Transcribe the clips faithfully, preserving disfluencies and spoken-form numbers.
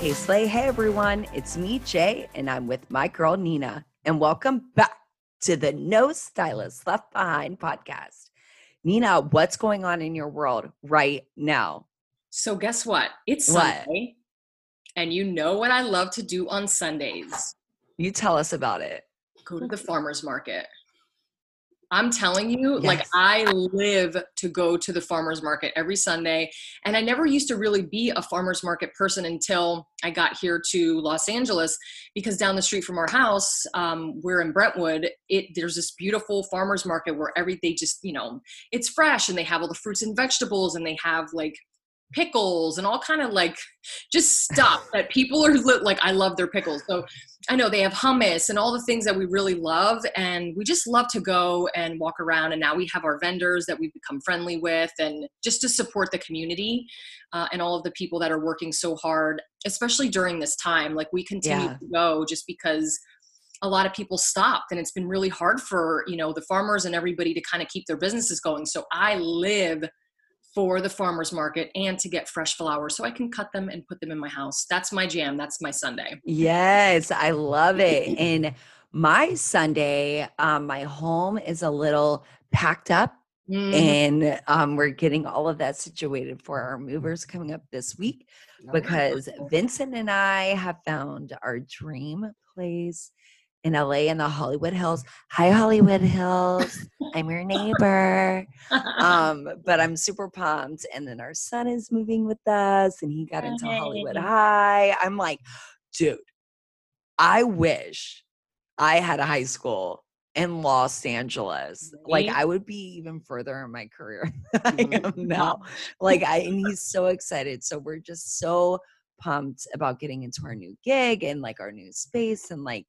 Hey Slay, hey everyone, it's me, Jay, and I'm with my girl, Nina, and welcome back to the No Stylist Left Behind podcast. Nina, what's going on in your world right now? So guess what? It's Sunday, what? And you know what I love to do on Sundays. You tell us about it. Go to the farmer's market. I'm telling you, yes. like I live to go to the farmer's market every Sunday. And I never used to really be a farmer's market person until I got here to Los Angeles, because down the street from our house, um, we're in Brentwood. It, there's this beautiful farmer's market where everything just, you know, it's fresh, and they have all the fruits and vegetables, and they have like pickles and all kind of like just stuff that people are li- like, I love their pickles. So I know they have hummus and all the things that we really love. And we just love to go and walk around. And now we have our vendors that we've become friendly with, and just to support the community uh, and all of the people that are working so hard, especially during this time. Like we continue yeah. to go just because a lot of people stopped, and it's been really hard for, you know, the farmers and everybody to kind of keep their businesses going. So I live for the farmer's market and to get fresh flowers so I can cut them and put them in my house. That's my jam. That's my Sunday. Yes, I love it. And my Sunday, um, my home is a little packed up, mm-hmm. and um, we're getting all of that situated for our movers coming up this week, because Vincent and I have found our dream place in L A, in the Hollywood Hills. Hi, Hollywood Hills. I'm your neighbor. Um, but I'm super pumped. And then our son is moving with us, and he got into Hollywood High. I'm like, dude, I wish I had a high school in Los Angeles. Like I would be even further in my career than I am now. Like I, and he's so excited. So we're just so pumped about getting into our new gig and like our new space, and like,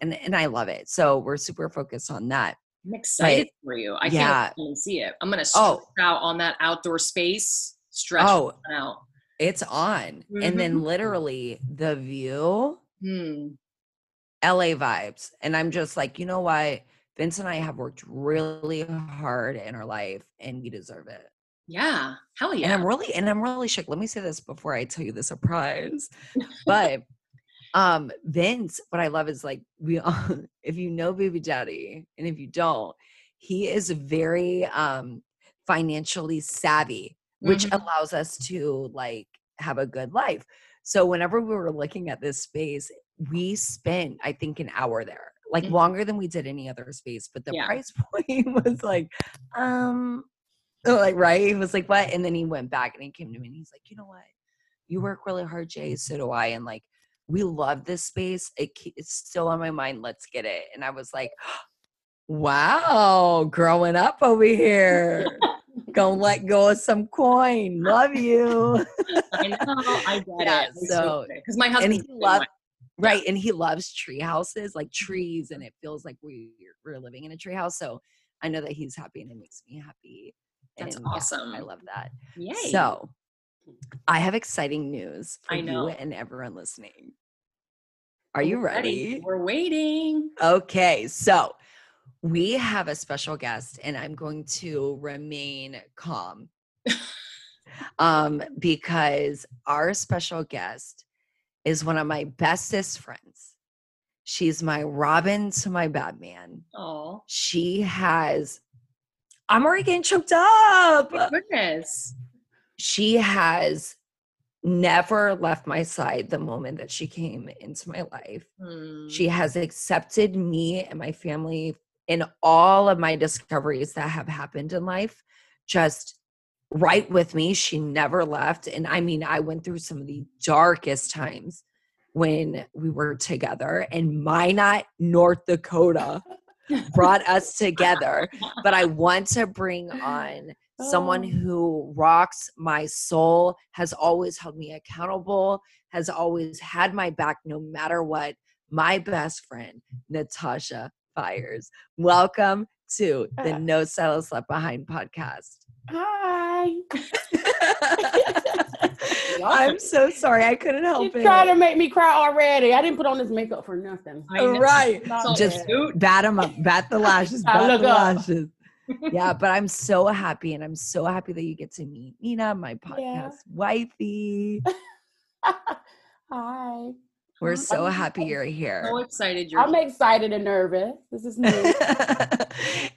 And and I love it. So we're super focused on that. I'm excited but, for you. I yeah. can't even see it. I'm going to stretch oh. out on that outdoor space. Stretch oh, it out. It's on. Mm-hmm. And then literally the view, mm. L A vibes. And I'm just like, you know what? Vince and I have worked really hard in our life, and we deserve it. Yeah. Hell yeah. And I'm really, and I'm really shook. Let me say this before I tell you the surprise. But Um, Vince, what I love is like, we all, if you know Baby Daddy, and if you don't, he is very, um, financially savvy, which mm-hmm. allows us to like have a good life. So whenever we were looking at this space, we spent, I think, an hour there, like mm-hmm. longer than we did any other space, but the yeah. price point was like, um, like, right. He was like, what? And then he went back and he came to me and he's like, you know what? You work really hard, Jay. So do I. And like, we love this space. It, it's still on my mind. Let's get it. And I was like, wow, growing up over here. Gonna let go of some coin. Love you. I know. I get yeah, it. I'm so, because my husband loves, right. And he loves tree houses, like trees. And it feels like we, we're living in a tree house. So I know that he's happy, and it makes me happy. That's and, awesome. Yeah, I love that. Yay. So I have exciting news for I know. you and everyone listening. Are you ready? ready? We're waiting. Okay, so we have a special guest, and I'm going to remain calm um, because our special guest is one of my bestest friends. She's my Robin to my Batman. Oh, she has. I'm already getting choked up. Oh, goodness. She has never left my side the moment that she came into my life. Mm. She has accepted me and my family in all of my discoveries that have happened in life, just right with me. She never left. And I mean, I went through some of the darkest times when we were together in Minot, North Dakota. Brought us together, but I want to bring on someone who rocks my soul, has always held me accountable, has always had my back no matter what. My best friend, Natasha Byers. Welcome to the No Stylist Left Behind podcast. Hi. I'm so sorry. I couldn't help She's it. You're trying to make me cry already. I didn't put on this makeup for nothing. Right. Just it. bat them up. Bat the lashes. Bat the up. lashes. Yeah, but I'm so happy. And I'm so happy that you get to meet Nina, my podcast yeah. wifey. Hi. We're I'm, so I'm, happy you're here. So excited you're I'm here. excited and nervous. This is new.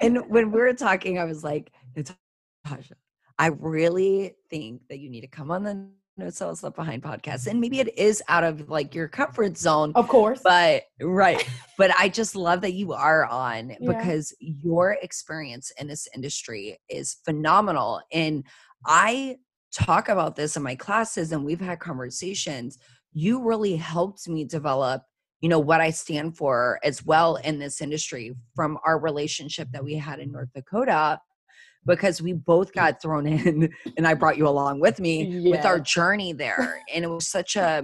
And when we were talking, I was like, Natasha, I really think that you need to come on the No Stylist Left Behind podcast. And maybe it is out of like your comfort zone. Of course. But right. But I just love that you are on, yeah, because your experience in this industry is phenomenal. And I talk about this in my classes and we've had conversations. You really helped me develop, you know, what I stand for as well in this industry from our relationship that we had in North Dakota, because we both got thrown in and I brought you along with me, yeah, with our journey there. And it was such a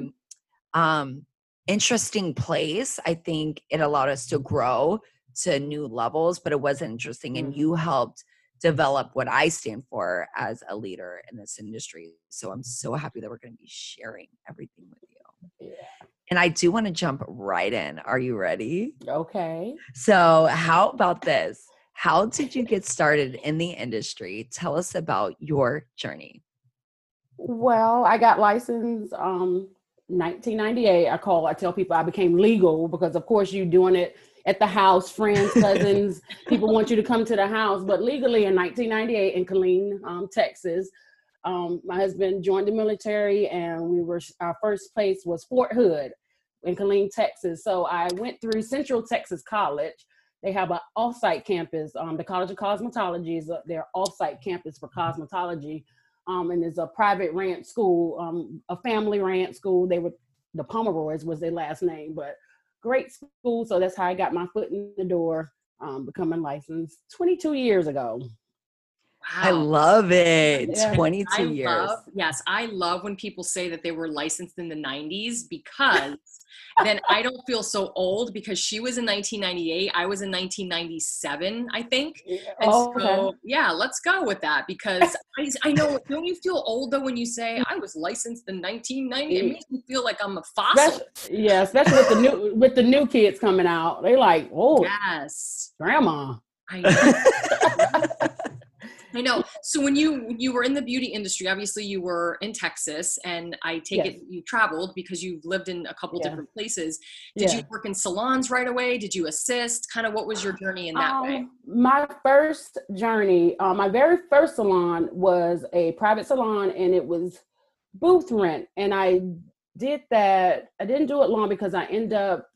um, interesting place. I think it allowed us to grow to new levels, but it was interesting. And you helped develop what I stand for as a leader in this industry. So I'm so happy that we're going to be sharing everything with you. Yeah. And I do want to jump right in. Are you ready? Okay. So how about this? How did you get started in the industry? Tell us about your journey. Well, I got licensed um, nineteen ninety-eight. I call, I tell people I became legal because of course you're doing it at the house, friends, cousins, people want you to come to the house. But legally in nineteen ninety-eight in Killeen, um, Texas, um, my husband joined the military and we were, our first place was Fort Hood in Killeen, Texas. So I went through Central Texas College. They have an off-site campus. Um, the College of Cosmetology is a, their off-site campus for cosmetology. Um, and it's a private ranch school, um, a family ranch school. They were, the Pomeroys was their last name, but great school. So that's how I got my foot in the door, um, becoming licensed twenty-two years ago. Wow. I love it. Yeah. twenty-two years. Love, yes. I love when people say that they were licensed in the nineties because then I don't feel so old, because she was in nineteen ninety-eight. I was in nineteen ninety-seven, I think. And oh, so, okay. yeah, let's go with that, because I, I know, don't you feel old though when you say I was licensed in nineteen ninety? It makes me feel like I'm a fossil. Especially, yeah, especially with the new with the new kids coming out. They like, oh, yes, grandma. I know. I know. So when you when you were in the beauty industry, obviously you were in Texas, and I take yes. it you traveled because you've lived in a couple yeah. different places. Did yeah. you work in salons right away? Did you assist? Kind of what was your journey in that um, way? My first journey, uh, my very first salon was a private salon, and it was booth rent. And I did that. I didn't do it long because I ended up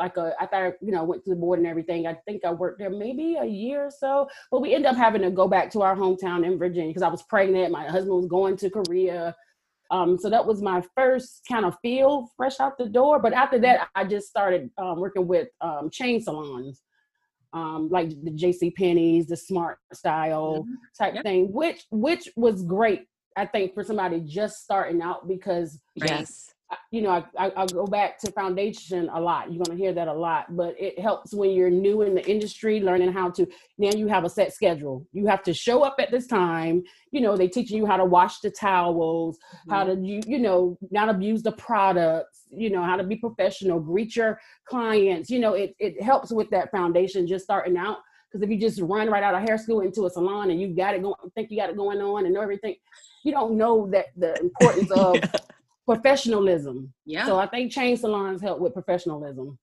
like a, I thought, you know, went to the board and everything. I think I worked there maybe a year or so, but we ended up having to go back to our hometown in Virginia because I was pregnant. My husband was going to Korea. Um, so that was my first kind of feel fresh out the door. But after that, I just started um, working with um, chain salons, um, like the J C Penney's, the Smart Style mm-hmm. type yep. thing, which, which was great, I think, for somebody just starting out because yes. you know, I, I, I go back to foundation a lot. You're going to hear that a lot, but it helps when you're new in the industry, learning how to, now you have a set schedule. You have to show up at this time. You know, they teach you how to wash the towels, mm-hmm. how to, you, you know, not abuse the products, you know, how to be professional, greet your clients. You know, it, it helps with that foundation just starting out. Because if you just run right out of hair school into a salon and you've got it going, think you got it going on and everything, you don't know that the importance of yeah. professionalism. Yeah. So I think chain salons help with professionalism.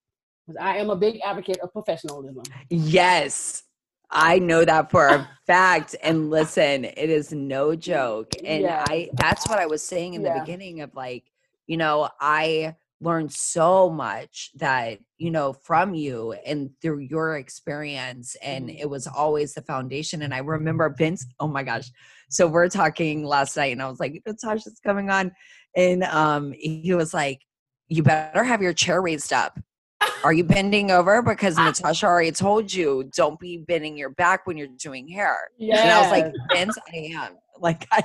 I am a big advocate of professionalism. Yes. I know that for a fact. And listen, it is no joke. And yeah. I, that's what I was saying in yeah. the beginning of like, you know, I learned so much that, you know, from you and through your experience. And it was always the foundation. And I remember Vince, oh my gosh. So we're talking last night and I was like, Natasha's coming on. And um, he was like, you better have your chair raised up. Are you bending over? Because Natasha already told you, don't be bending your back when you're doing hair. Yeah. And I was like, Vince, I am. Like, I,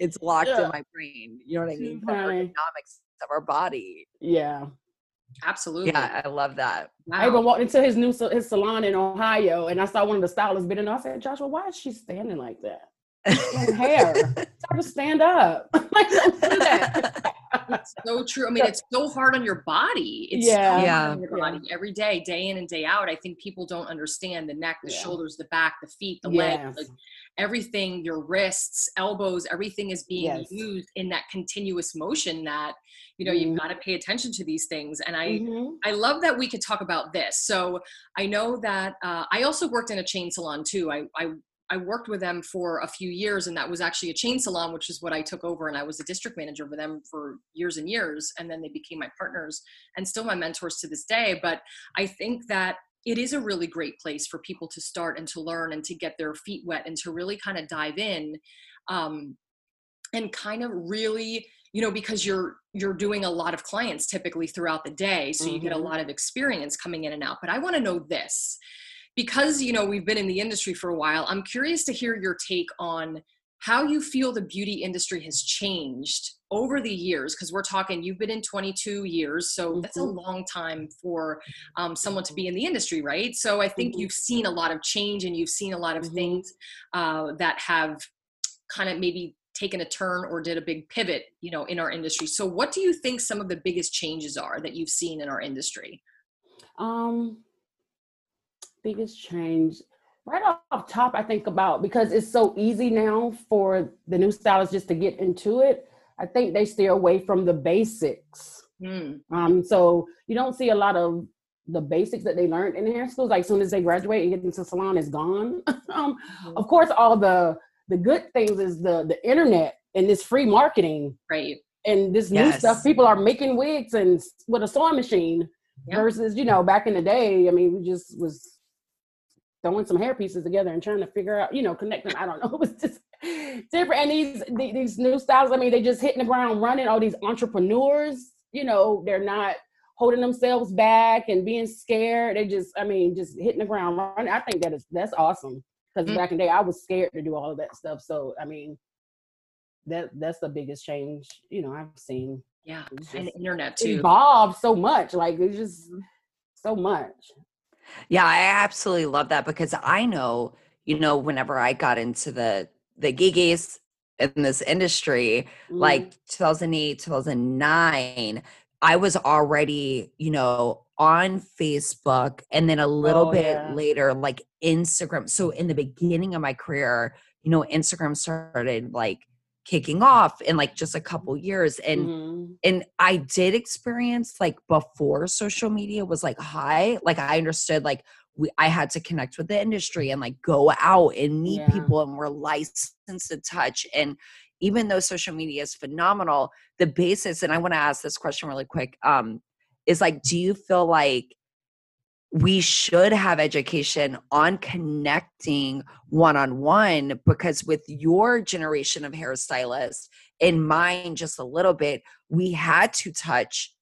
it's locked yeah. in my brain. You know what I mean? The ergonomics of our body. Yeah. Absolutely. Yeah, I love that. Wow. I even walked into his new his salon in Ohio, and I saw one of the stylists bidding. I said, Joshua, why is she standing like that? Hair. It's time to stand up. Like, don't do that. It's so true. I mean, it's so hard on your body. It's yeah. so hard on your body yeah. every day, day in and day out. I think people don't understand the neck, the yeah. shoulders, the back, the feet, the yes. legs, like everything, your wrists, elbows, everything is being yes. used in that continuous motion that, you know, mm-hmm. you've got to pay attention to these things. And I, mm-hmm. I love that we could talk about this. So I know that uh, I also worked in a chain salon too. I, I, I worked with them for a few years, and that was actually a chain salon, which is what I took over. And I was a district manager for them for years and years. And then they became my partners and still my mentors to this day. But I think that it is a really great place for people to start and to learn and to get their feet wet and to really kind of dive in um, and kind of really, you know, because you're, you're doing a lot of clients typically throughout the day. So mm-hmm. you get a lot of experience coming in and out, but I want to know this. Because, you know, we've been in the industry for a while, I'm curious to hear your take on how you feel the beauty industry has changed over the years. Because we're talking, you've been in twenty-two years, so mm-hmm. that's a long time for um, someone to be in the industry, right? So I think mm-hmm. you've seen a lot of change, and you've seen a lot of mm-hmm. things uh, that have kind of maybe taken a turn or did a big pivot, you know, in our industry. So what do you think some of the biggest changes are that you've seen in our industry? Um. Biggest change right off top, I think about, because it's so easy now for the new stylists just to get into it. I think they stay away from the basics. Mm. Um, so you don't see a lot of the basics that they learned in hair schools. Like as soon as they graduate and get into salon, it's gone. um, mm. Of course, all the the good things is the the internet and this free marketing, right? And this yes. new stuff. People are making wigs and with a sewing machine yep. versus, you know, back in the day. I mean, we just was. throwing some hair pieces together and trying to figure out, you know, connect them. I don't know. It was just different. And these, these new styles, I mean, they just hitting the ground running. All these entrepreneurs, you know, they're not holding themselves back and being scared. They just, I mean, just hitting the ground running. I think that is, that's awesome. Because mm-hmm. back in the day, I was scared to do all of that stuff. So, I mean, that that's the biggest change, you know, I've seen. Yeah. And the internet too. Evolved so much. Like, it's just so much. Yeah, I absolutely love that, because I know, you know, whenever I got into the, the gigis in this industry, mm-hmm. like two thousand eight, two thousand nine, I was already, you know, on Facebook, and then a little oh, bit yeah. later, like Instagram. So in the beginning of my career, you know, Instagram started like kicking off in like just a couple years. And, mm-hmm. and I did experience like before social media was like high, like I understood, like we, I had to connect with the industry and like go out and meet yeah. people, and we're licensed to touch. And even though social media is phenomenal, the basis, and I want to ask this question really quick, um, is like, do you feel like we should have education on connecting one-on-one? Because with your generation of hairstylists in mind, just a little bit, we had to touch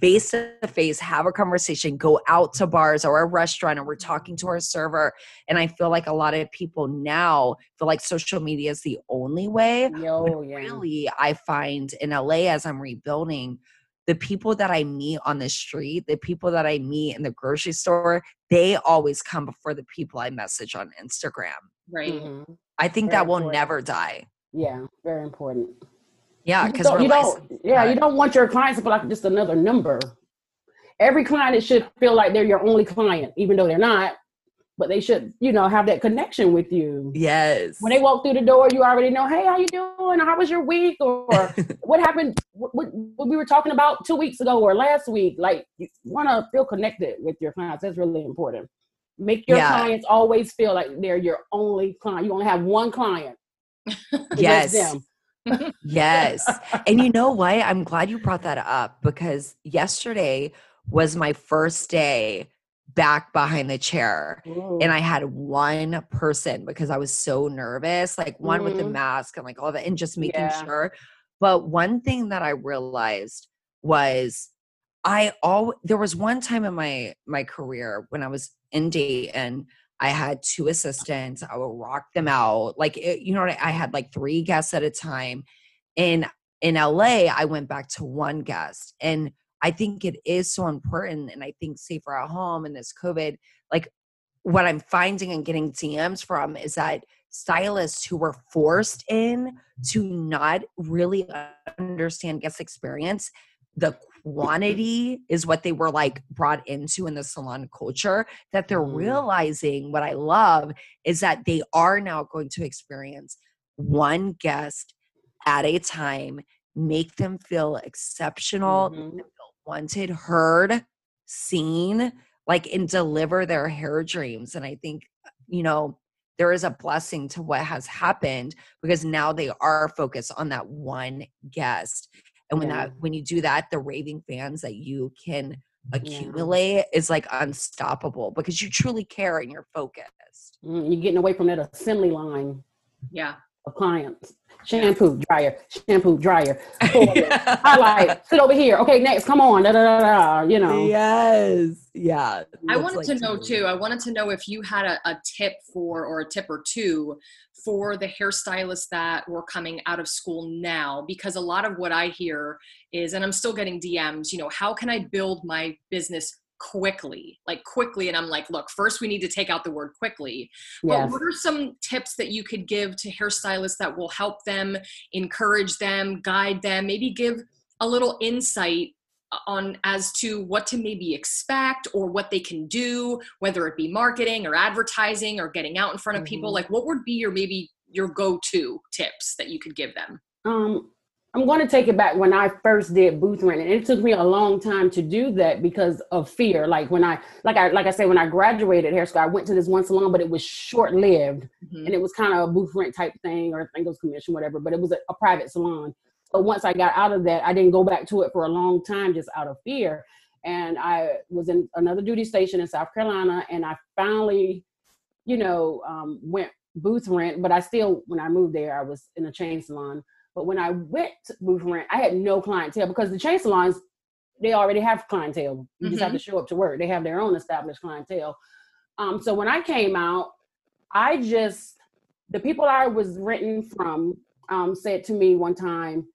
face to face, have a conversation, go out to bars or a restaurant, and we're talking to our server. And I feel like a lot of people now feel like social media is the only way. Yo, yeah. Really, I find in L A, as I'm rebuilding, the people that I meet on the street, the people that I meet in the grocery store, they always come before the people I message on Instagram. Right. Mm-hmm. I think very that will important. Never die. Yeah. Very important. Yeah. Because we're licensed. Yeah. You don't want your clients to feel like just another number. Every client should feel like they're your only client, even though they're not, but they should, you know, have that connection with you. Yes. When they walk through the door, you already know, hey, how you doing? How was your week? Or what happened, what, what we were talking about two weeks ago or last week. Like, you want to feel connected with your clients. That's really important. Make your yeah. clients always feel like they're your only client. You only have one client. Yes. Them. Yes. And you know what? I'm glad you brought that up, because yesterday was my first day back behind the chair. Ooh. And I had one person, because I was so nervous, like one mm-hmm. with the mask and like all that, and just making yeah. sure. But one thing that I realized was I always, there was one time in my, my career when I was in Dayton and I had two assistants, I would rock them out. Like, it, you know what? I, I had like three guests at a time. And in L A, I went back to one guest, and I think it is so important. And I think safer at home and this COVID, like what I'm finding and getting D Ms from is that stylists who were forced in to not really understand guest experience. The quantity is what they were like brought into in the salon culture, that they're realizing, what I love is that they are now going to experience one guest at a time, make them feel exceptional, mm-hmm. wanted, heard, seen, like, and deliver their hair dreams. And I think, you know, there is a blessing to what has happened, because now they are focused on that one guest. And when yeah. that, when you do that, the raving fans that you can accumulate yeah. is like unstoppable, because you truly care and you're focused. Mm, you're getting away from that assembly line. Yeah. Of clients. Shampoo, dryer, shampoo, dryer. yeah. Highlight, sit over here. Okay, next, come on. Da, da, da, da, you know. Yes. Yeah. I wanted like to know too, I wanted to know if you had a, a tip for, or a tip or two for the hairstylists that were coming out of school now, because a lot of what I hear is, and I'm still getting D Ms, you know, how can I build my business quickly, like quickly. And I'm like, look, first we need to take out the word quickly. Yes. But what are some tips that you could give to hairstylists that will help them, encourage them, guide them, maybe give a little insight on as to what to maybe expect or what they can do, whether it be marketing or advertising or getting out in front of mm-hmm. people? Like, what would be your, maybe your go-to tips that you could give them? Um, I'm going to take it back when I first did booth renting. It took me a long time to do that because of fear. Like when I, like I, like I said, when I graduated hair school, I went to this one salon, but it was short lived mm-hmm. and it was kind of a booth rent type thing, or I think it was commission, whatever, but it was a, a private salon. But once I got out of that, I didn't go back to it for a long time, just out of fear. And I was in another duty station in South Carolina, and I finally, you know, um, went booth rent, but I still, when I moved there, I was in a chain salon. But when I went to booth rent, I had no clientele, because the chain salons, they already have clientele. You mm-hmm. just have to show up to work. They have their own established clientele. Um, so when I came out, I just, the people I was renting from um, said to me one time,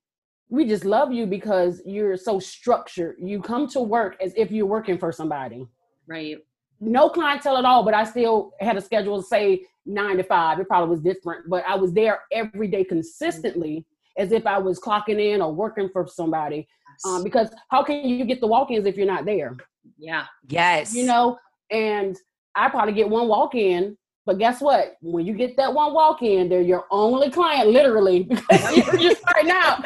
we just love you because you're so structured. You come to work as if you're working for somebody. Right. No clientele at all, but I still had a schedule, say nine to five. It probably was different, but I was there every day consistently. Mm-hmm. As if I was clocking in or working for somebody. Um, because how can you get the walk-ins if you're not there? Yeah. Yes. You know, and I probably get one walk-in, but guess what? When you get that one walk-in, they're your only client, literally, because you're just starting out.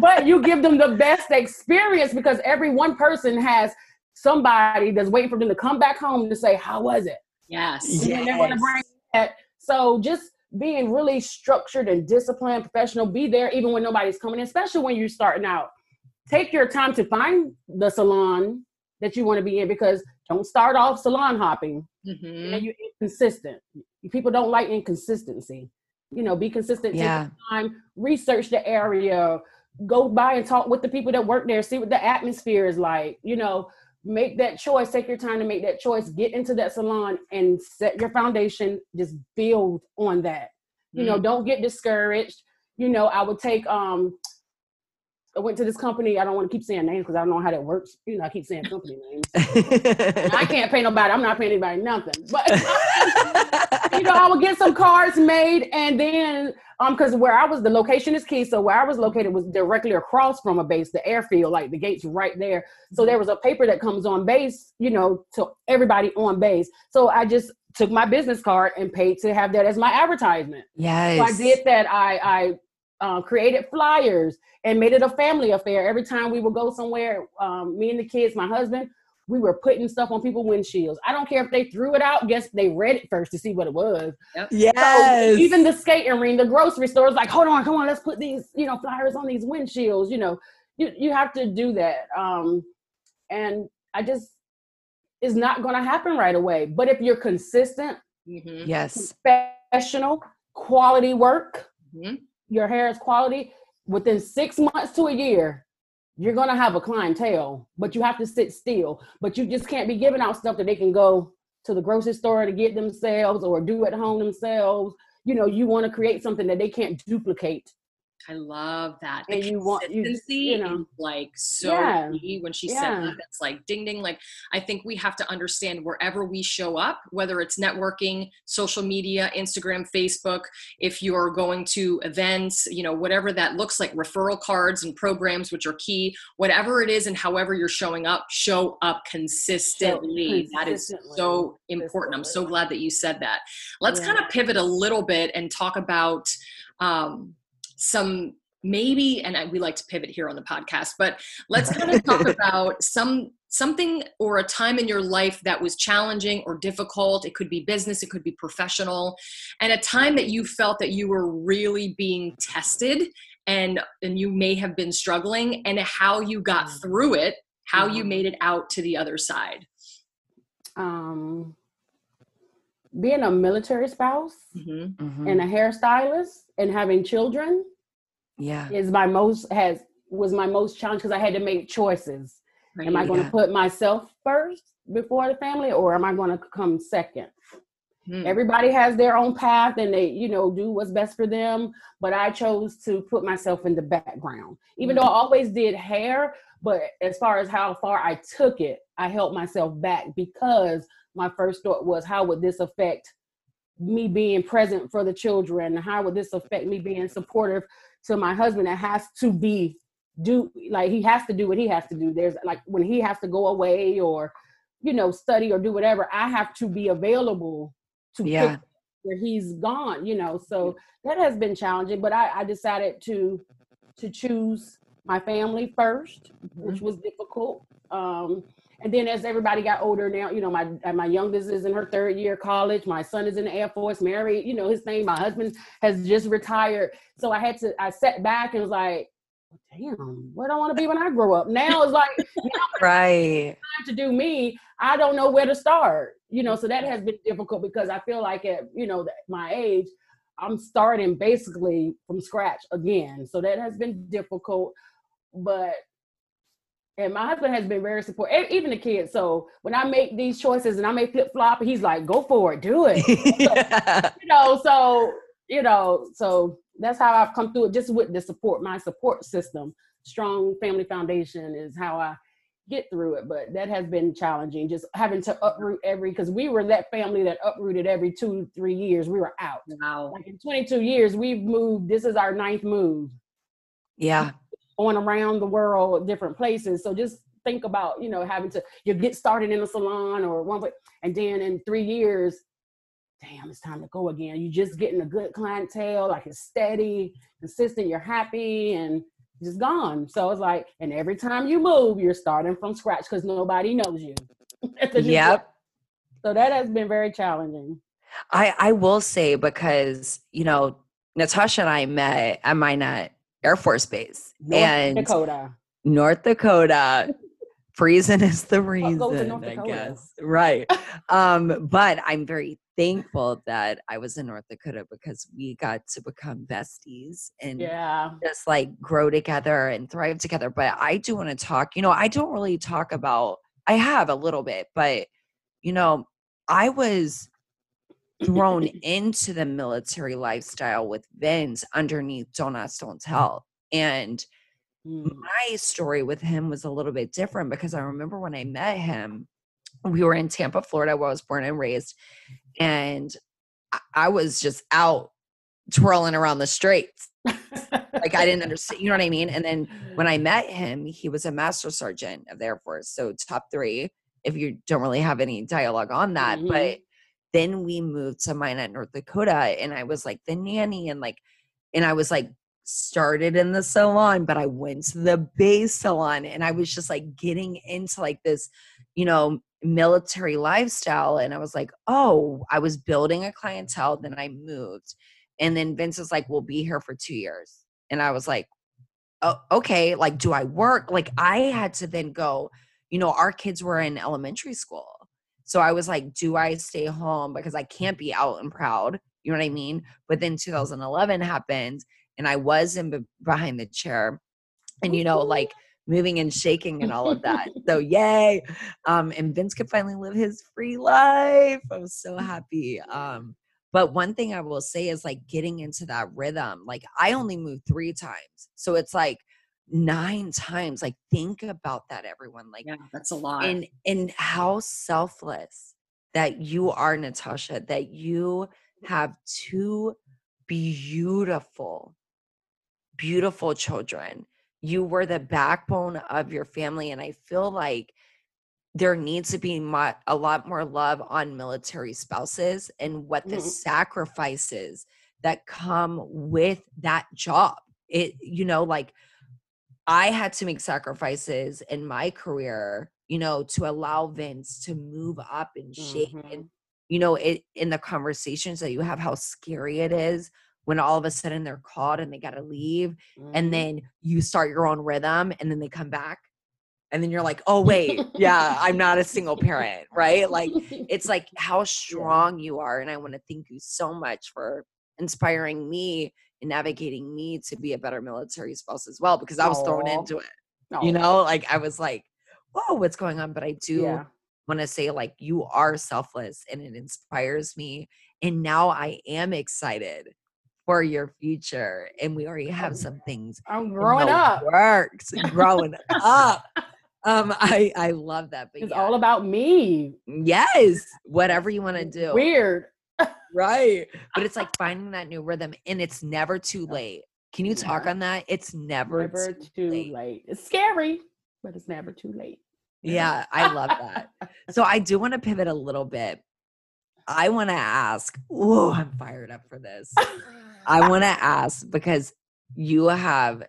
But you give them the best experience, because every one person has somebody that's waiting for them to come back home to say, how was it? Yes. Yes. They're gonna bring that. So just being really structured and disciplined, professional, be there even when nobody's coming in, especially when you're starting out. Take your time to find the salon that you want to be in, because don't start off salon hopping. Mm-hmm. And you're inconsistent. People don't like inconsistency. You know, be consistent. Yeah. Take your time, research the area, go by and talk with the people that work there, see what the atmosphere is like, you know, make that choice, take your time to make that choice, get into that salon and set your foundation, just build on that. You mm-hmm. know, don't get discouraged. You know, I would take, um, I went to this company, I don't want to keep saying names because I don't know how that works. You know, I keep saying company names. I can't pay nobody, I'm not paying anybody nothing. But, you know, I would get some cards made, and then, um, because where I was, the location is key. So where I was located was directly across from a base, the airfield, like the gates right there. So there was a paper that comes on base, you know, to everybody on base. So I just took my business card and paid to have that as my advertisement. Yes. So I did that. I, I, Uh, created flyers and made it a family affair. Every time we would go somewhere, um, me and the kids, my husband, we were putting stuff on people's windshields. I don't care if they threw it out. Guess they read it first to see what it was. Yep. Yes. So even the skating ring, the grocery store is like, hold on, come on, let's put these, you know, flyers on these windshields. You know, you you have to do that. Um, and I just, it's not going to happen right away. But if you're consistent, mm-hmm. yes, professional, quality work. Mm-hmm. Your hair is quality, within six months to a year, you're going to have a clientele, but you have to sit still. But you just can't be giving out stuff that they can go to the grocery store to get themselves or do at home themselves. You know, you want to create something that they can't duplicate I love that. The yeah, you want you, you know, like so yeah. key when she yeah. said that. It's like ding ding. Like I think we have to understand wherever we show up, whether it's networking, social media, Instagram, Facebook, if you're going to events, you know, whatever that looks like, referral cards and programs, which are key, whatever it is, and however you're showing up, show up consistently. consistently. That is so important. I'm so glad that you said that. Let's yeah. kind of pivot a little bit and talk about um some maybe, and we like to pivot here on the podcast, but let's kind of talk about some something or a time in your life that was challenging or difficult. It could be business, it could be professional, and a time that you felt that you were really being tested and, and you may have been struggling, and how you got mm-hmm. through it, how mm-hmm. you made it out to the other side. Um, being a military spouse mm-hmm. Mm-hmm. and a hairstylist and having children yeah is my most has was my most challenge, because I had to make choices. Right. Am I going to yeah. put myself first before the family, or am I going to come second? Mm. Everybody has their own path, and they, you know, do what's best for them, but I chose to put myself in the background, even mm. though I always did hair, but as far as how far I took it, I held myself back, because my first thought was, how would this affect me being present for the children? How would this affect me being supportive to my husband that has to be do like he has to do what he has to do? There's like when he has to go away or, you know, study or do whatever, I have to be available to yeah. pick where he's gone, you know. So that has been challenging, but I, I decided to to choose my family first, mm-hmm. which was difficult. Um, And then as everybody got older now, you know, my my youngest is in her third year of college. My son is in the Air Force, married, you know, his thing. My husband has just retired. So I had to, I sat back and was like, damn, what do I want to be when I grow up? Now it's like, now right. time to do me. I don't know where to start, you know, so that has been difficult, because I feel like at, you know, my age, I'm starting basically from scratch again. So that has been difficult, but and my husband has been very supportive, even the kids. So when I make these choices and I make flip flop, he's like, go for it, do it. yeah. You know, so, you know, so that's how I've come through it, just with the support, my support system. Strong family foundation is how I get through it. But that has been challenging, just having to uproot every, because we were that family that uprooted every two, three years. We were out. Wow. Like in twenty-two years, we've moved. This is our ninth move. Yeah. Going around the world, different places. So just think about, you know, having to, you get started in a salon or one place, and then in three years, damn, it's time to go again. You're just getting a good clientele, like it's steady, consistent, you're happy, and just gone. So it's like, and every time you move, you're starting from scratch, because nobody knows you. Yep. So that has been very challenging. I, I will say, because, you know, Natasha and I met at Minot Air Force Base, North and Dakota. North Dakota. Freezing is the reason, I guess. Right. Um, but I'm very thankful that I was in North Dakota, because we got to become besties and yeah. just like grow together and thrive together. But I do want to talk, you know, I don't really talk about, I have a little bit, but you know, I was thrown into the military lifestyle with Vince underneath Don't Ask, Don't Tell. And mm. my story with him was a little bit different, because I remember when I met him, we were in Tampa, Florida, where I was born and raised. And I was just out twirling around the streets. Like I didn't understand, you know what I mean? And then when I met him, he was a master sergeant of the Air Force. So top three, if you don't really have any dialogue on that, mm-hmm. but then we moved to Minot, North Dakota, and I was like the nanny, and like, and I was like started in the salon, but I went to the base salon, and I was just like getting into like this, you know, military lifestyle. And I was like, oh, I was building a clientele. Then I moved. And then Vince was like, we'll be here for two years. And I was like, oh, okay. Like, do I work? Like I had to then go, you know, our kids were in elementary school. So I was like, do I stay home? Because I can't be out and proud. You know what I mean? But then two thousand eleven happened, and I was in be- behind the chair, and, you know, like moving and shaking and all of that. So yay. Um, and Vince could finally live his free life. I was so happy. Um, But one thing I will say is like getting into that rhythm. Like I only moved three times. So it's like nine times. Like think about that, everyone. Like yeah, that's a lot. And, and how selfless that you are, Natasha, that you have two beautiful, beautiful children. You were the backbone of your family. And I feel like there needs to be mo- a lot more love on military spouses and what the mm-hmm. sacrifices that come with that job. It, you know, like I had to make sacrifices in my career, you know, to allow Vince to move up and shape. Mm-hmm. And, you know, it, in the conversations that you have, how scary it is when all of a sudden they're called and they got to leave. Mm-hmm. And then you start your own rhythm and then they come back. And then you're like, oh, wait, yeah, I'm not a single parent, right? Like, it's like how strong you are. And I want to thank you so much for inspiring me and navigating me to be a better military spouse as well, because I was Aww. thrown into it, Aww. you know, like I was like, whoa, what's going on? But I do yeah. want to say like, you are selfless and it inspires me. And now I am excited for your future. And we already have some things. I'm growing up. Works growing up. Um, I, I love that. But it's yeah. all about me. Yes. Whatever you want to do. Weird. Right. But it's like finding that new rhythm and it's never too late. Can you talk yeah. on that? It's never, never too, too late. late. It's scary, but it's never too late. Yeah. I love that. So I do want to pivot a little bit. I want to ask, oh, I'm fired up for this. I want to ask because you have,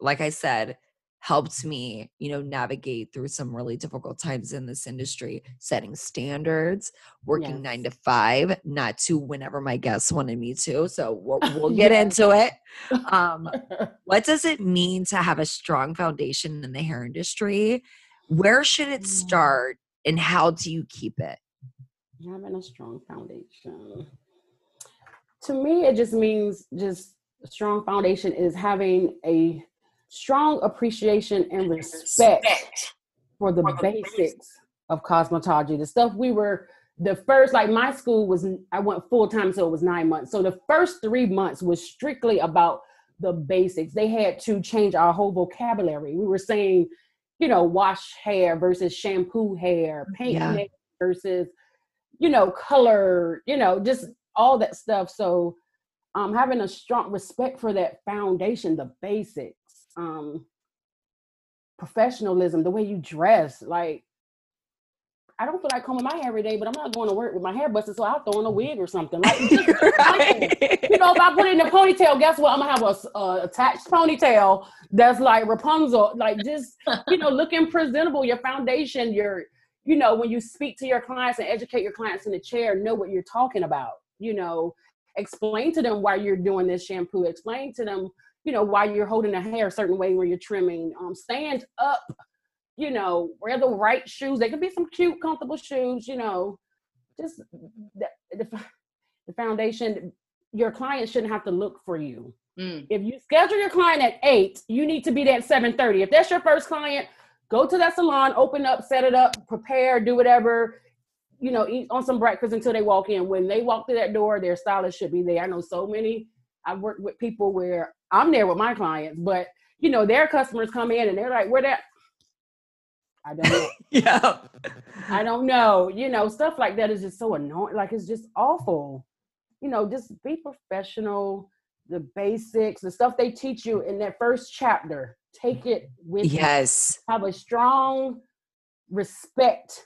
like I said, helped me, you know, navigate through some really difficult times in this industry, setting standards, working yes. nine to five, not to whenever my guests wanted me to. So we'll, we'll get yes. into it. Um, what does it mean to have a strong foundation in the hair industry? Where should it start and how do you keep it? Having a strong foundation. To me, it just means just a strong foundation is having a strong appreciation and respect for the basics of cosmetology. The stuff we were, the first, like my school was, I went full time, so it was nine months. So the first three months was strictly about the basics. They had to change our whole vocabulary. We were saying, you know, wash hair versus shampoo hair, paint yeah. hair versus, you know, color, you know, just all that stuff. So um, having a strong respect for that foundation, the basics. Um, professionalism, the way you dress. Like, I don't feel like combing my hair every day, but I'm not going to work with my hair busted, so I'll throw in a wig or something. Like, right. You know, if I put it in a ponytail, guess what? I'm going to have a uh, attached ponytail that's like Rapunzel. Like, just, you know, looking presentable, your foundation, your, you know, when you speak to your clients and educate your clients in the chair, know what you're talking about, you know, explain to them why you're doing this shampoo, explain to them, you know, why you're holding the hair a certain way when you're trimming, um, stand up, you know, wear the right shoes. They could be some cute, comfortable shoes, you know, just the, the, the foundation. Your client shouldn't have to look for you. Mm. If you schedule your client at eight, you need to be there at seven thirty. If that's your first client, go to that salon, open up, set it up, prepare, do whatever, you know, eat on some breakfast until they walk in. When they walk through that door, their stylist should be there. I know so many, I've worked with people where I'm there with my clients, but you know, their customers come in and they're like, where that? I don't know. yeah. I don't know. You know, stuff like that is just so annoying. Like, it's just awful. You know, just be professional, the basics, the stuff they teach you in that first chapter, take it with yes. you. Have a strong respect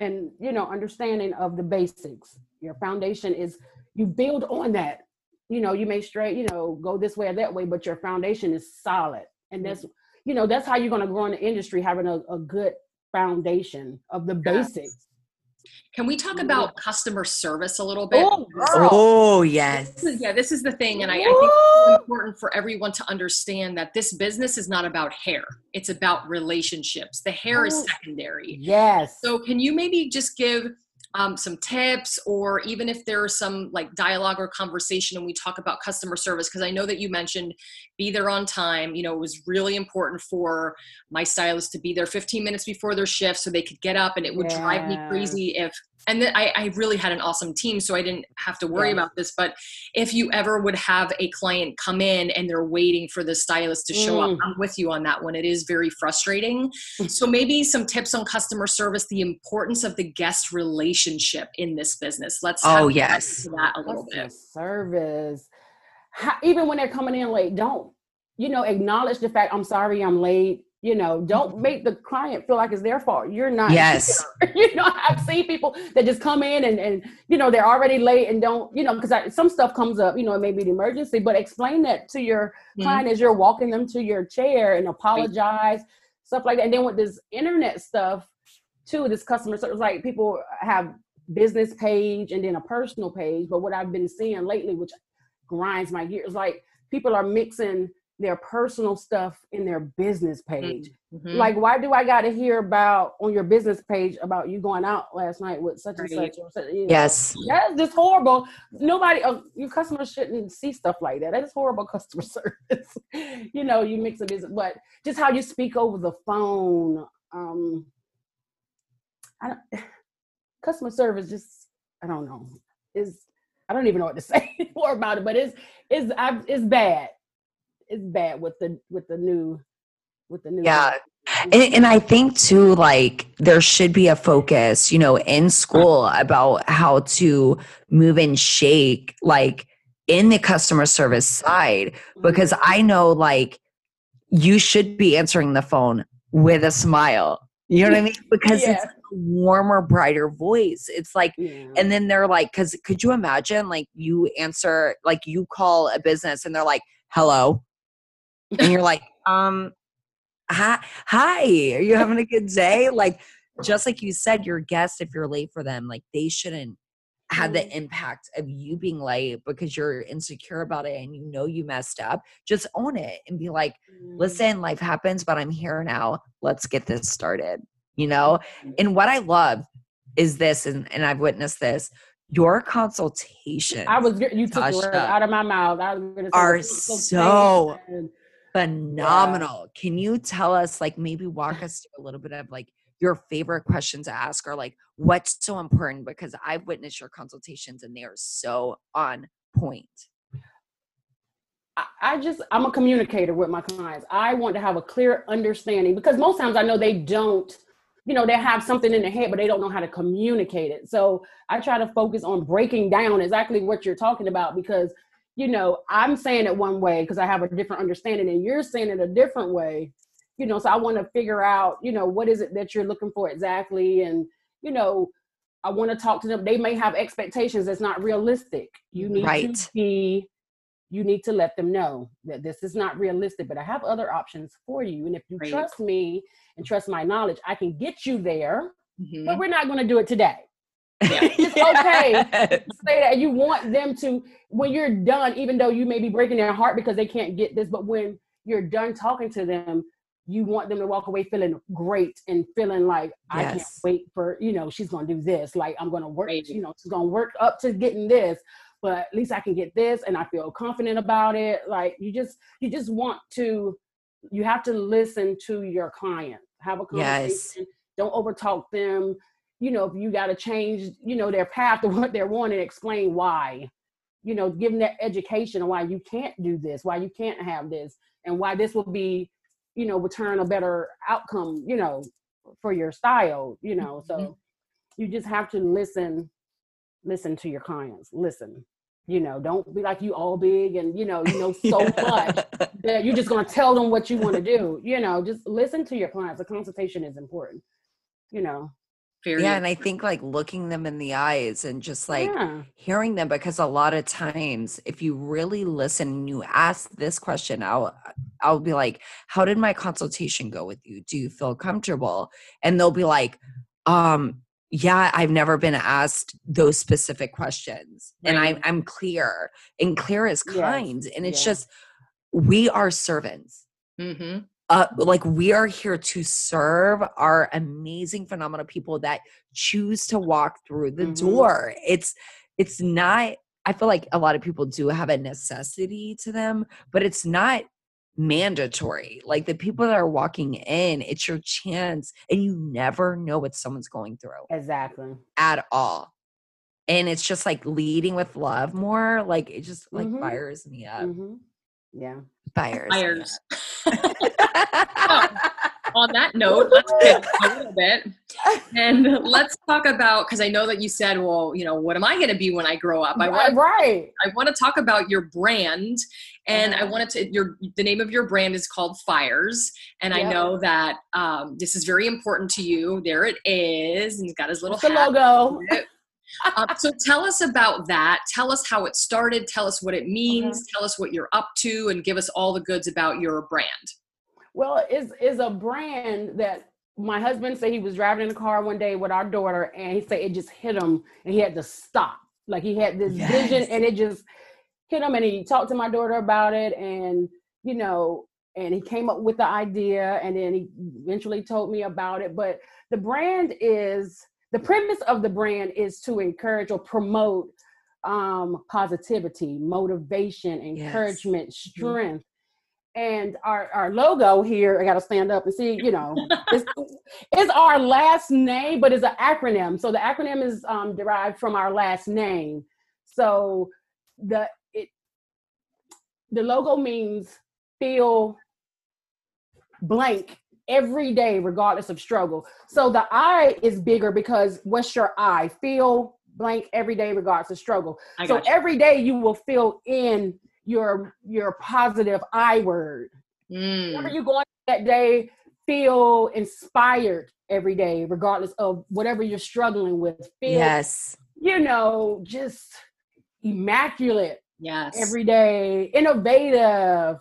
and, you know, understanding of the basics. Your foundation is, you build on that. You know, you may straight, you know, go this way or that way, but your foundation is solid. And that's, you know, that's how you're going to grow in the industry, having a, a good foundation of the basics. Can we talk about customer service a little bit? Oh, oh yes. This is, yeah, this is the thing. And I, I think it's so important for everyone to understand that this business is not about hair. It's about relationships. The hair oh, is secondary. Yes. So can you maybe just give Um, some tips, or even if there's some like dialogue or conversation and we talk about customer service, because I know that you mentioned be there on time. You know, it was really important for my stylist to be there fifteen minutes before their shift so they could get up, and it would yeah. drive me crazy if and then I, I really had an awesome team, so I didn't have to worry yeah. about this. But if you ever would have a client come in and they're waiting for the stylist to show mm. up, I'm with you on that one. It is very frustrating. So maybe some tips on customer service, the importance of the guest relationship in this business. Let's oh yes, that a little customer bit. Service, How, even when they're coming in late, don't you know acknowledge the fact, I'm sorry, I'm late. You know, don't make the client feel like it's their fault. You're not. Yes. You know, I've seen people that just come in and, and you know, they're already late and don't, you know, because some stuff comes up, you know, it may be an emergency, but explain that to your mm-hmm. client as you're walking them to your chair and apologize, right. stuff like that. And then with this internet stuff too, this customer service, like people have business page and then a personal page. But what I've been seeing lately, which grinds my gears, like people are mixing their personal stuff in their business page. Mm-hmm. Like, why do I got to hear about on your business page about you going out last night with such and right. such? Or such you know? Yes. That's just horrible. Nobody, uh, your customers shouldn't see stuff like that. That is horrible customer service. You know, you mix a business, but just how you speak over the phone. Um, I don't, customer service just, I don't know. Is I don't even know what to say more about it, but it's, it's, I've, it's bad. It's bad with the, with the new, with the new. Yeah. And, and I think too, like there should be a focus, you know, in school about how to move and shake, like in the customer service side, because I know like you should be answering the phone with a smile. You know what I mean? Because yeah. it's a warmer, brighter voice. It's like, yeah. and then they're like, cause could you imagine like you answer, like you call a business and they're like, hello. And you're like, um, hi, hi, are you having a good day? Like, just like you said, your guests, if you're late for them, like they shouldn't have the impact of you being late because you're insecure about it and you know you messed up. Just own it and be like, listen, life happens, but I'm here now. Let's get this started, you know? And what I love is this, and, and I've witnessed this, your consultation. I was, you Tasha, took words out of my mouth. I was gonna say, are so phenomenal. Yeah. Can you tell us, like, maybe walk us through a little bit of like your favorite question to ask, or like what's so important? Because I've witnessed your consultations and they are so on point. I, I just, I'm a communicator with my clients. I want to have a clear understanding because most times I know they don't. You know, they have something in their head, but they don't know how to communicate it. So I try to focus on breaking down exactly what you're talking about because, you know, I'm saying it one way because I have a different understanding and you're saying it a different way, you know, so I want to figure out, you know, what is it that you're looking for exactly? And, you know, I want to talk to them. They may have expectations that's not realistic. You need right. to be, you need to let them know that this is not realistic, but I have other options for you. And if you right. trust me, and trust my knowledge, I can get you there, mm-hmm. but we're not going to do it today. Yeah. It's okay. Say that. You want them to, when you're done, even though you may be breaking their heart because they can't get this, but when you're done talking to them, you want them to walk away feeling great and feeling like, yes. I can't wait for, you know, she's going to do this. Like I'm going to work, right. you know, she's going to work up to getting this, but at least I can get this. And I feel confident about it. Like you just, you just want to, you have to listen to your client, have a conversation, yes. don't overtalk them. You know, if you got to change, you know, their path to what they're wanting, explain why, you know, give them that education on why you can't do this, why you can't have this and why this will be, you know, return a better outcome, you know, for your style, you know, so mm-hmm. you just have to listen, listen to your clients, listen. You know, don't be like you all big and, you know, you know so yeah. much that you're just going to tell them what you want to do. You know, just listen to your clients. The consultation is important, you know. Period. Yeah, and I think like looking them in the eyes and just like yeah. hearing them, because a lot of times if you really listen and you ask this question, I'll, I'll be like, how did my consultation go with you? Do you feel comfortable? And they'll be like, um, yeah, I've never been asked those specific questions. Right. And I'm, I'm clear and clear as kind. Yes. And it's yes. just, we are servants. Mm-hmm. Uh, like we are here to serve our amazing, phenomenal people that choose to walk through the mm-hmm. door. It's, it's not, I feel like a lot of people do have a necessity to them, but it's not mandatory. Like the people that are walking in, it's your chance, and you never know what someone's going through. Exactly. At all. And it's just like leading with love more. Like it just like mm-hmm. fires me up. Mm-hmm. Yeah. Fires. Fires. Well, on that note, let's get a little bit and let's talk about, because I know that you said, well, you know, what am I going to be when I grow up? I want right. I want to talk about your brand, and mm-hmm. I wanted to your the name of your brand is called Fires, and yep. I know that um, this is very important to you. There it is, and he's got his little hat logo. um, so tell us about that. Tell us how it started. Tell us what it means. Okay. Tell us what you're up to, and give us all the goods about your brand. Well, it's, it's a brand that my husband said he was driving in the car one day with our daughter, and he said it just hit him, and he had to stop. Like he had this yes. vision, and it just hit him, and he talked to my daughter about it, and, you know, and he came up with the idea, and then he eventually told me about it. But the brand is, the premise of the brand is to encourage or promote um, positivity, motivation, encouragement, yes. strength. Mm-hmm. And our, our logo here, I got to stand up and see, you know, it's, it's our last name, but it's an acronym. So the acronym is um, derived from our last name. So the it, the logo means feel blank every day, regardless of struggle. So the I is bigger because what's your I? Feel blank every day, regardless of struggle. I so every day you will feel in your your positive I word. Mm. Whenever you go on that day, feel inspired every day, regardless of whatever you're struggling with. Feel, yes. you know, just immaculate. Yes. Every day, innovative.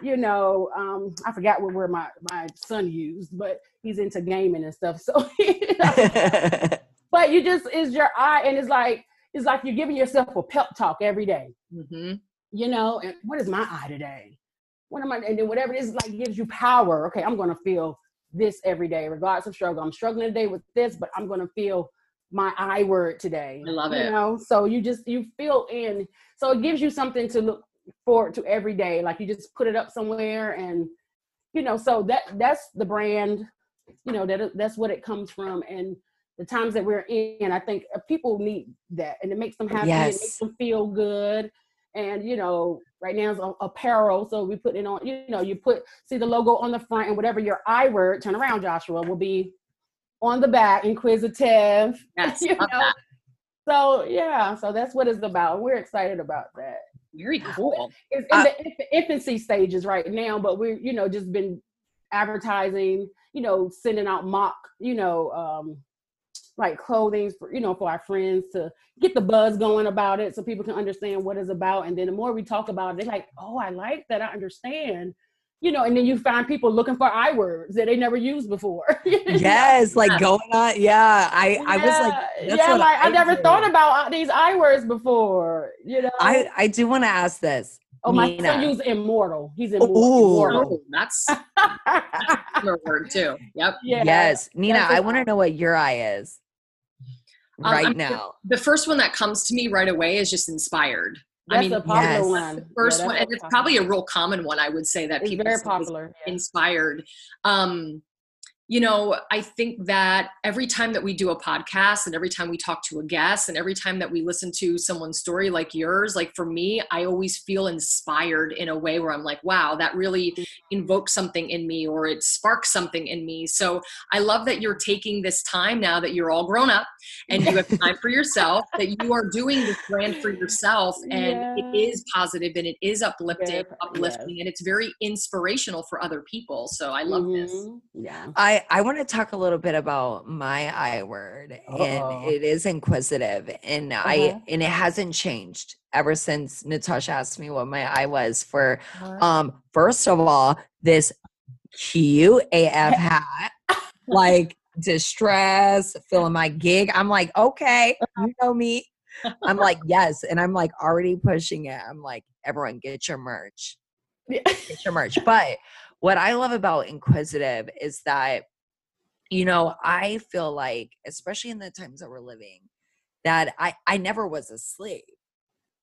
You know, um, I forgot what word my my son used, but he's into gaming and stuff. So, you know, but you just is your eye, and it's like it's like you're giving yourself a pep talk every day. Mm-hmm. You know, and what is my eye today? What am I? And then whatever it is, like gives you power. Okay, I'm going to feel this every day, regardless of struggle. I'm struggling today with this, but I'm going to feel my I word today. I love it. You know, so you just, you feel in. So it gives you something to look forward to every day. Like you just put it up somewhere and, you know, so that that's the brand, you know, that that's what it comes from. And the times that we're in, I think people need that, and it makes them happy. Yes. It makes them feel good. And, you know, right now it's apparel. So we put it on, you know, you put, see the logo on the front, and whatever your I word, turn around, Joshua, will be on the back, inquisitive. Yes, you know? That. So, yeah, so that's what it's about. We're excited about that. Very cool. It's in uh, the infancy stages right now, but we're, you know, just been advertising, you know, sending out mock, you know, um, like clothing for, you know, for our friends to get the buzz going about it so people can understand what it's about. And then the more we talk about it, they're like, oh, I like that. I understand, you know, and then you find people looking for I words that they never used before. Yes. Like going on. Yeah. I, yeah. I was like, that's yeah, like I, I never did. thought about these I words before, you know? I, I do want to ask this. Oh, Nina. My son used immortal. He's immortal. Ooh. That's, that's your word too. Yep. Yeah. Yes. Nina, that's I want to know what your I is. Um, right I'm, now the first one that comes to me right away is just inspired. That's I mean a popular yes. one. The first yeah, one, and it's popular. Probably a real common one, I would say, that it's people very popular yeah. inspired. Um you know, I think that every time that we do a podcast, and every time we talk to a guest, and every time that we listen to someone's story like yours, like for me, I always feel inspired in a way where I'm like, wow, that really invokes something in me, or it sparks something in me. So I love that you're taking this time now that you're all grown up and you have time for yourself, that you are doing this brand for yourself. And yeah. it is positive, and it is uplifting, yeah. uplifting, yeah. and it's very inspirational for other people. So I love mm-hmm. this. Yeah. I, I want to talk a little bit about my I word. Uh-oh. And it is inquisitive, and uh-huh. I, and it hasn't changed ever since Natasha asked me what my I was for. Uh-huh. Um, first of all, this cute A F hat, like distress, filling my gig. I'm like, okay, you know me. I'm like, yes. And I'm like already pushing it. I'm like, everyone get your merch, get your merch. But what I love about inquisitive is that, you know, I feel like, especially in the times that we're living, that I, I never was a slave,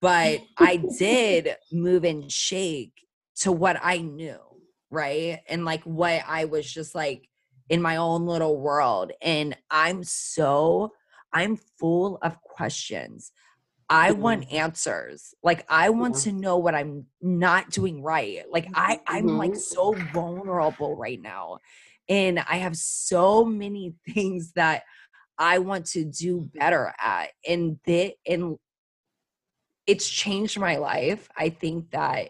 but I did move and shake to what I knew, right? And like what I was just like in my own little world. And I'm so, I'm full of questions. I mm-hmm. want answers. Like I want yeah. to know what I'm not doing right. Like I, I'm mm-hmm. like so vulnerable right now. And I have so many things that I want to do better at. And that, and it's changed my life. I think that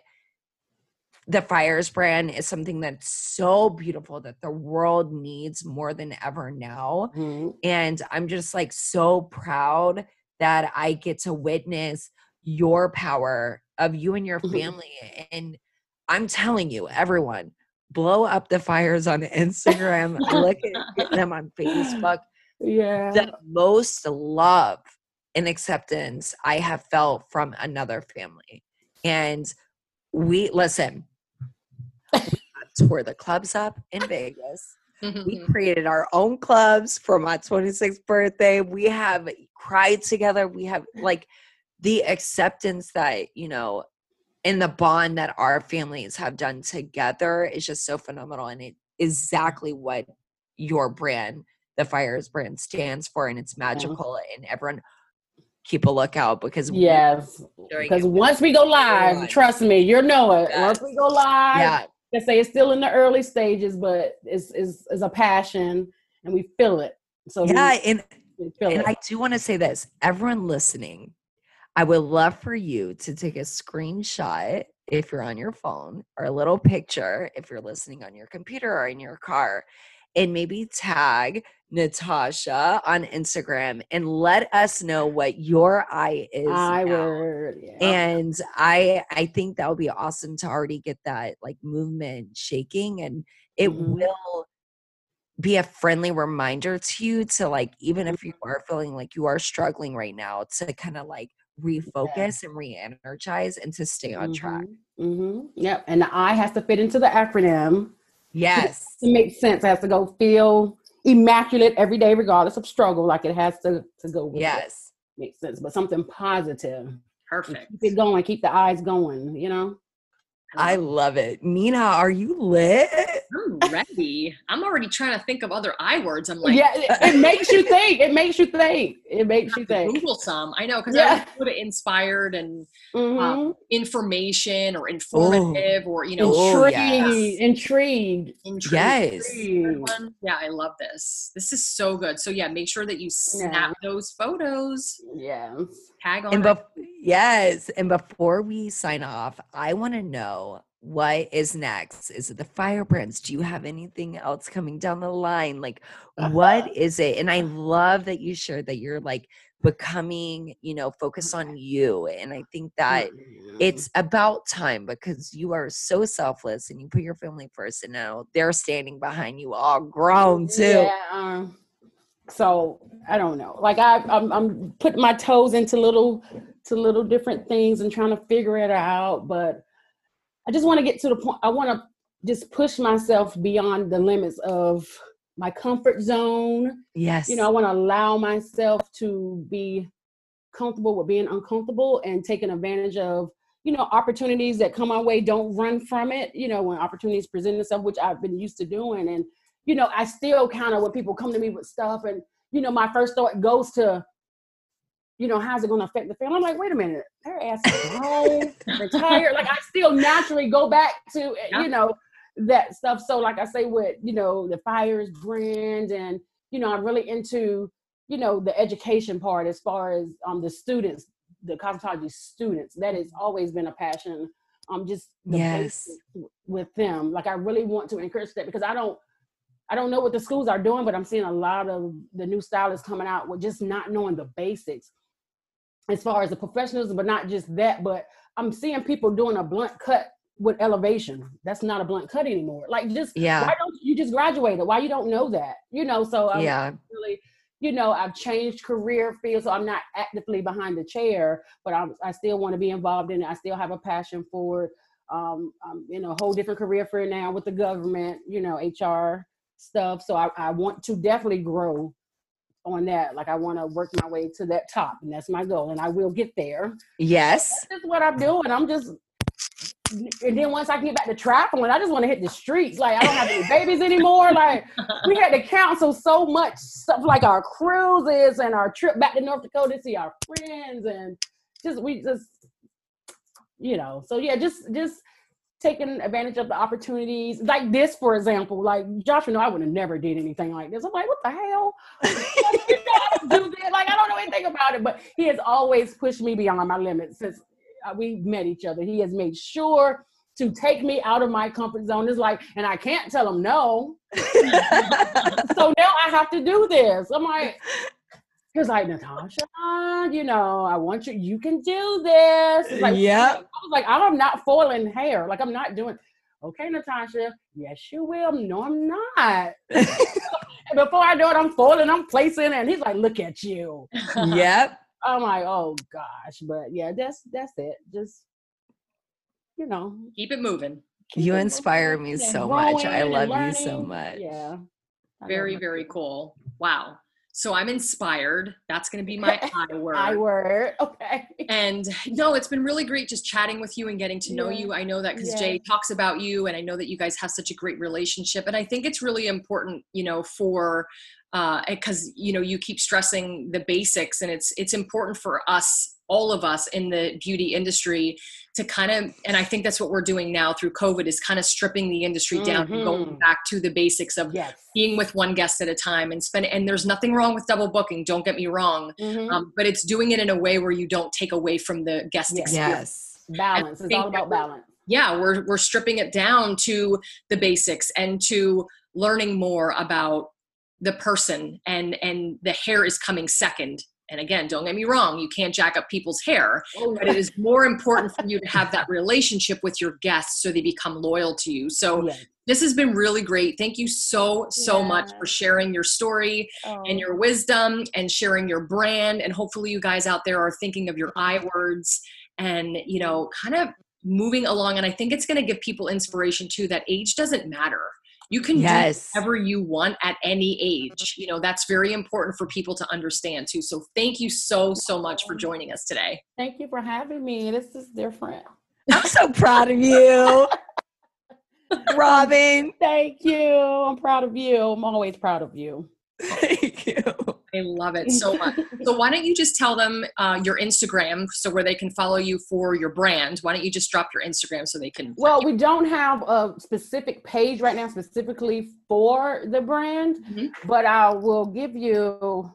the Fires brand is something that's so beautiful that the world needs more than ever now. Mm-hmm. And I'm just like so proud that I get to witness your power of you and your family. Mm-hmm. And I'm telling you, everyone, blow up the Fires on Instagram. Look at them on Facebook. Yeah. The most love and acceptance I have felt from another family. And we, listen, we tore the clubs up in Vegas. Mm-hmm. We created our own clubs for my twenty-sixth birthday. We have cried together. We have like the acceptance that, you know, and the bond that our families have done together is just so phenomenal. And it is exactly what your brand, the Fires brand, stands for. And it's magical. Yeah. And everyone keep a lookout because yes, because once we go live, everyone. Trust me, you'll know it. Yes. Once we go live, yeah. they say it's still in the early stages, but it's is is a passion and we feel it. So yeah, we, and, we feel and it. I do want to say this, everyone listening, I would love for you to take a screenshot if you're on your phone or a little picture if you're listening on your computer or in your car and maybe tag Natasha on Instagram and let us know what your eye is. I word, yeah. And I I think that would be awesome to already get that like movement shaking and it mm-hmm. will be a friendly reminder to you to like, even if you are feeling like you are struggling right now, to kind of like refocus yeah. and re-energize and to stay on mm-hmm. track. Mm-hmm. Yep. And the I has to fit into the acronym. Yes. To make sense. It has to go feel immaculate every day, regardless of struggle. Like it has to, to go with yes. it. Makes sense. But something positive. Perfect. And keep it going. Keep the eyes going, you know? I love it. Nina, are you lit? I'm ready. I'm already trying to think of other I words. I'm like, yeah, it, it makes you think. It makes you think. It makes you think. Google some. I know because yeah. I would go to inspired and mm-hmm. um, information or informative Ooh. Or you know, Ooh, intrigued. Yes. intrigued, intrigued, yes. Intrigued. Yeah, I love this. This is so good. So yeah, make sure that you snap yeah. those photos. Yeah, tag on. And bef- yes, and before we sign off, I want to know. What is next? Is it the Fire brands? Do you have anything else coming down the line? Like, uh-huh. what is it? And I love that you shared that you're like becoming, you know, focused on you. And I think that mm-hmm. it's about time because you are so selfless and you put your family first. And now they're standing behind you, all grown too. Yeah, um, so I don't know. Like I, I'm, I'm putting my toes into little, to little different things and trying to figure it out, but. I just want to get to the point. I want to just push myself beyond the limits of my comfort zone. Yes. You know, I want to allow myself to be comfortable with being uncomfortable and taking advantage of, you know, opportunities that come my way. Don't run from it. You know, when opportunities present themselves, which I've been used to doing. And, you know, I still kind of, when people come to me with stuff and, you know, my first thought goes to, you know, how's it going to affect the family? I'm like, wait a minute, their ass is home, retired. Like I still naturally go back to, you know, that stuff. So like I say with, you know, the Fires brand and, you know, I'm really into, you know, the education part as far as um the students, the cosmetology students, that has always been a passion. Um, just the yes. basics with them. Like I really want to encourage that because I don't, I don't know what the schools are doing, but I'm seeing a lot of the new stylists coming out with just not knowing the basics. As far as the professionals, but not just that, but I'm seeing people doing a blunt cut with elevation. That's not a blunt cut anymore. Like just, yeah. why don't you just graduated? Why you don't know that? You know, so I'm yeah. really, you know, I've changed career field, so I'm not actively behind the chair, but I'm, I still want to be involved in it. I still have a passion for it. Um, I'm in a whole different career for it now with the government, you know, H R stuff. So I, I want to definitely grow on that. Like I want to work my way to that top and that's my goal and I will get there. Yes. That's just what I'm doing. I'm just and then once I get back to traveling, I just want to hit the streets. Like, I don't have any babies anymore. Like, we had to cancel so much stuff, like our cruises and our trip back to North Dakota to see our friends, and just, we just, you know. So yeah, just, just taking advantage of the opportunities. Like this, for example, like Joshua, no, I would have never did anything like this. I'm like, what the hell? You know, I don't do this. Like, I don't know anything about it, but he has always pushed me beyond my limits since we met each other. He has made sure to take me out of my comfort zone. It's like, and I can't tell him no. So now I have to do this. I'm like, he was like, Natasha, you know, I want you, you can do this. It's like, yep. I was like, I'm not foiling hair. Like, I'm not doing, okay, Natasha, yes, you will. No, I'm not. And before I know it, I'm foiling, I'm placing. And he's like, look at you. Yep. I'm like, oh gosh, but yeah, that's that's it. Just, you know, keep it moving. Keep you it inspire moving. me so much. I love learning. you so much. Yeah, I very very cool. Wow. So I'm inspired. That's going to be my I word. I word. Okay. And no, it's been really great just chatting with you and getting to know yeah. you. I know that because yeah. Jay talks about you, and I know that you guys have such a great relationship. And I think it's really important, you know, for. Because uh, you know, you keep stressing the basics, and it's it's important for us, all of us in the beauty industry, to kind of, and I think that's what we're doing now through COVID, is kind of stripping the industry mm-hmm. down and going back to the basics of yes. being with one guest at a time and spend. And there's nothing wrong with double booking. Don't get me wrong, mm-hmm. um, but it's doing it in a way where you don't take away from the guest yes. experience. Yes, balance. It's all about balance. Yeah, we're we're stripping it down to the basics and to learning more about the person, and, and the hair is coming second. And again, don't get me wrong, you can't jack up people's hair, oh, but it is more important for you to have that relationship with your guests so they become loyal to you. So yeah. this has been really great. Thank you so, so yeah. much for sharing your story oh. and your wisdom and sharing your brand. And hopefully you guys out there are thinking of your I words and, you know, kind of moving along. And I think it's going to give people inspiration too, that age doesn't matter. You can yes. do whatever you want at any age. You know, that's very important for people to understand too. So thank you so, so much for joining us today. Thank you for having me. This is different. I'm so proud of you, Robin. Thank you. I'm proud of you. I'm always proud of you. Thank you. I love it so much. So why don't you just tell them uh, your Instagram, so where they can follow you for your brand. Why don't you just drop your Instagram so they can. Well, we don't have a specific page right now specifically for the brand, mm-hmm. but I will give you,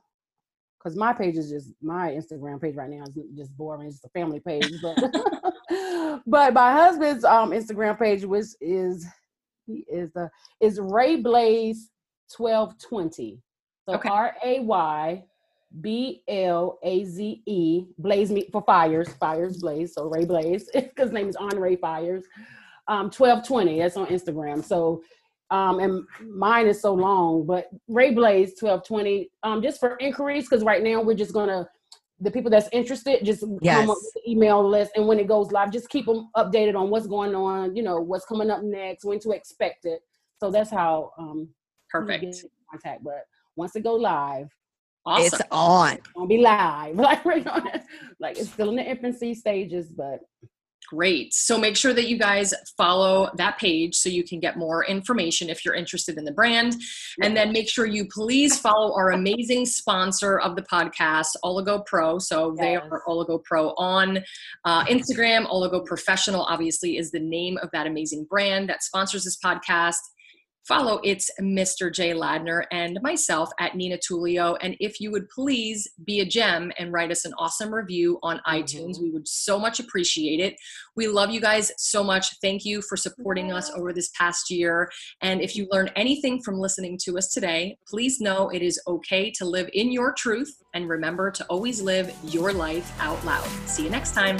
because my page is just, my Instagram page right now is just boring. It's a family page. But, but my husband's um, Instagram page, which is, he is the, is Ray Blaze twelve twenty. So okay. R A Y B L A Z E, Blaze me for Fires, Fires Blaze. So Ray Blaze, because name is on Ray Fires. Um, twelve twenty, that's on Instagram. So, um, and mine is so long, but Ray Blaze twelve twenty, um, just for inquiries, because right now we're just going to, the people that's interested, just yes. come up with the email list. And when it goes live, just keep them updated on what's going on, you know, what's coming up next, when to expect it. So that's how um, perfect you get in contact, but. Once it go live, awesome. It's on. It's gonna be live. Like, we're gonna, like it's still in the infancy stages, but. Great. So make sure that you guys follow that page so you can get more information if you're interested in the brand. And then make sure you please follow our amazing sponsor of the podcast, Oligo Pro. So yes. they are Oligo Pro on uh, Instagram. Oligo Professional obviously is the name of that amazing brand that sponsors this podcast. Follow it's Mister J. Ladner and myself at Nina Tullio. And if you would please be a gem and write us an awesome review on mm-hmm. iTunes, we would so much appreciate it. We love you guys so much. Thank you for supporting mm-hmm. us over this past year. And if you learn anything from listening to us today, please know it is okay to live in your truth, and remember to always live your life out loud. See you next time.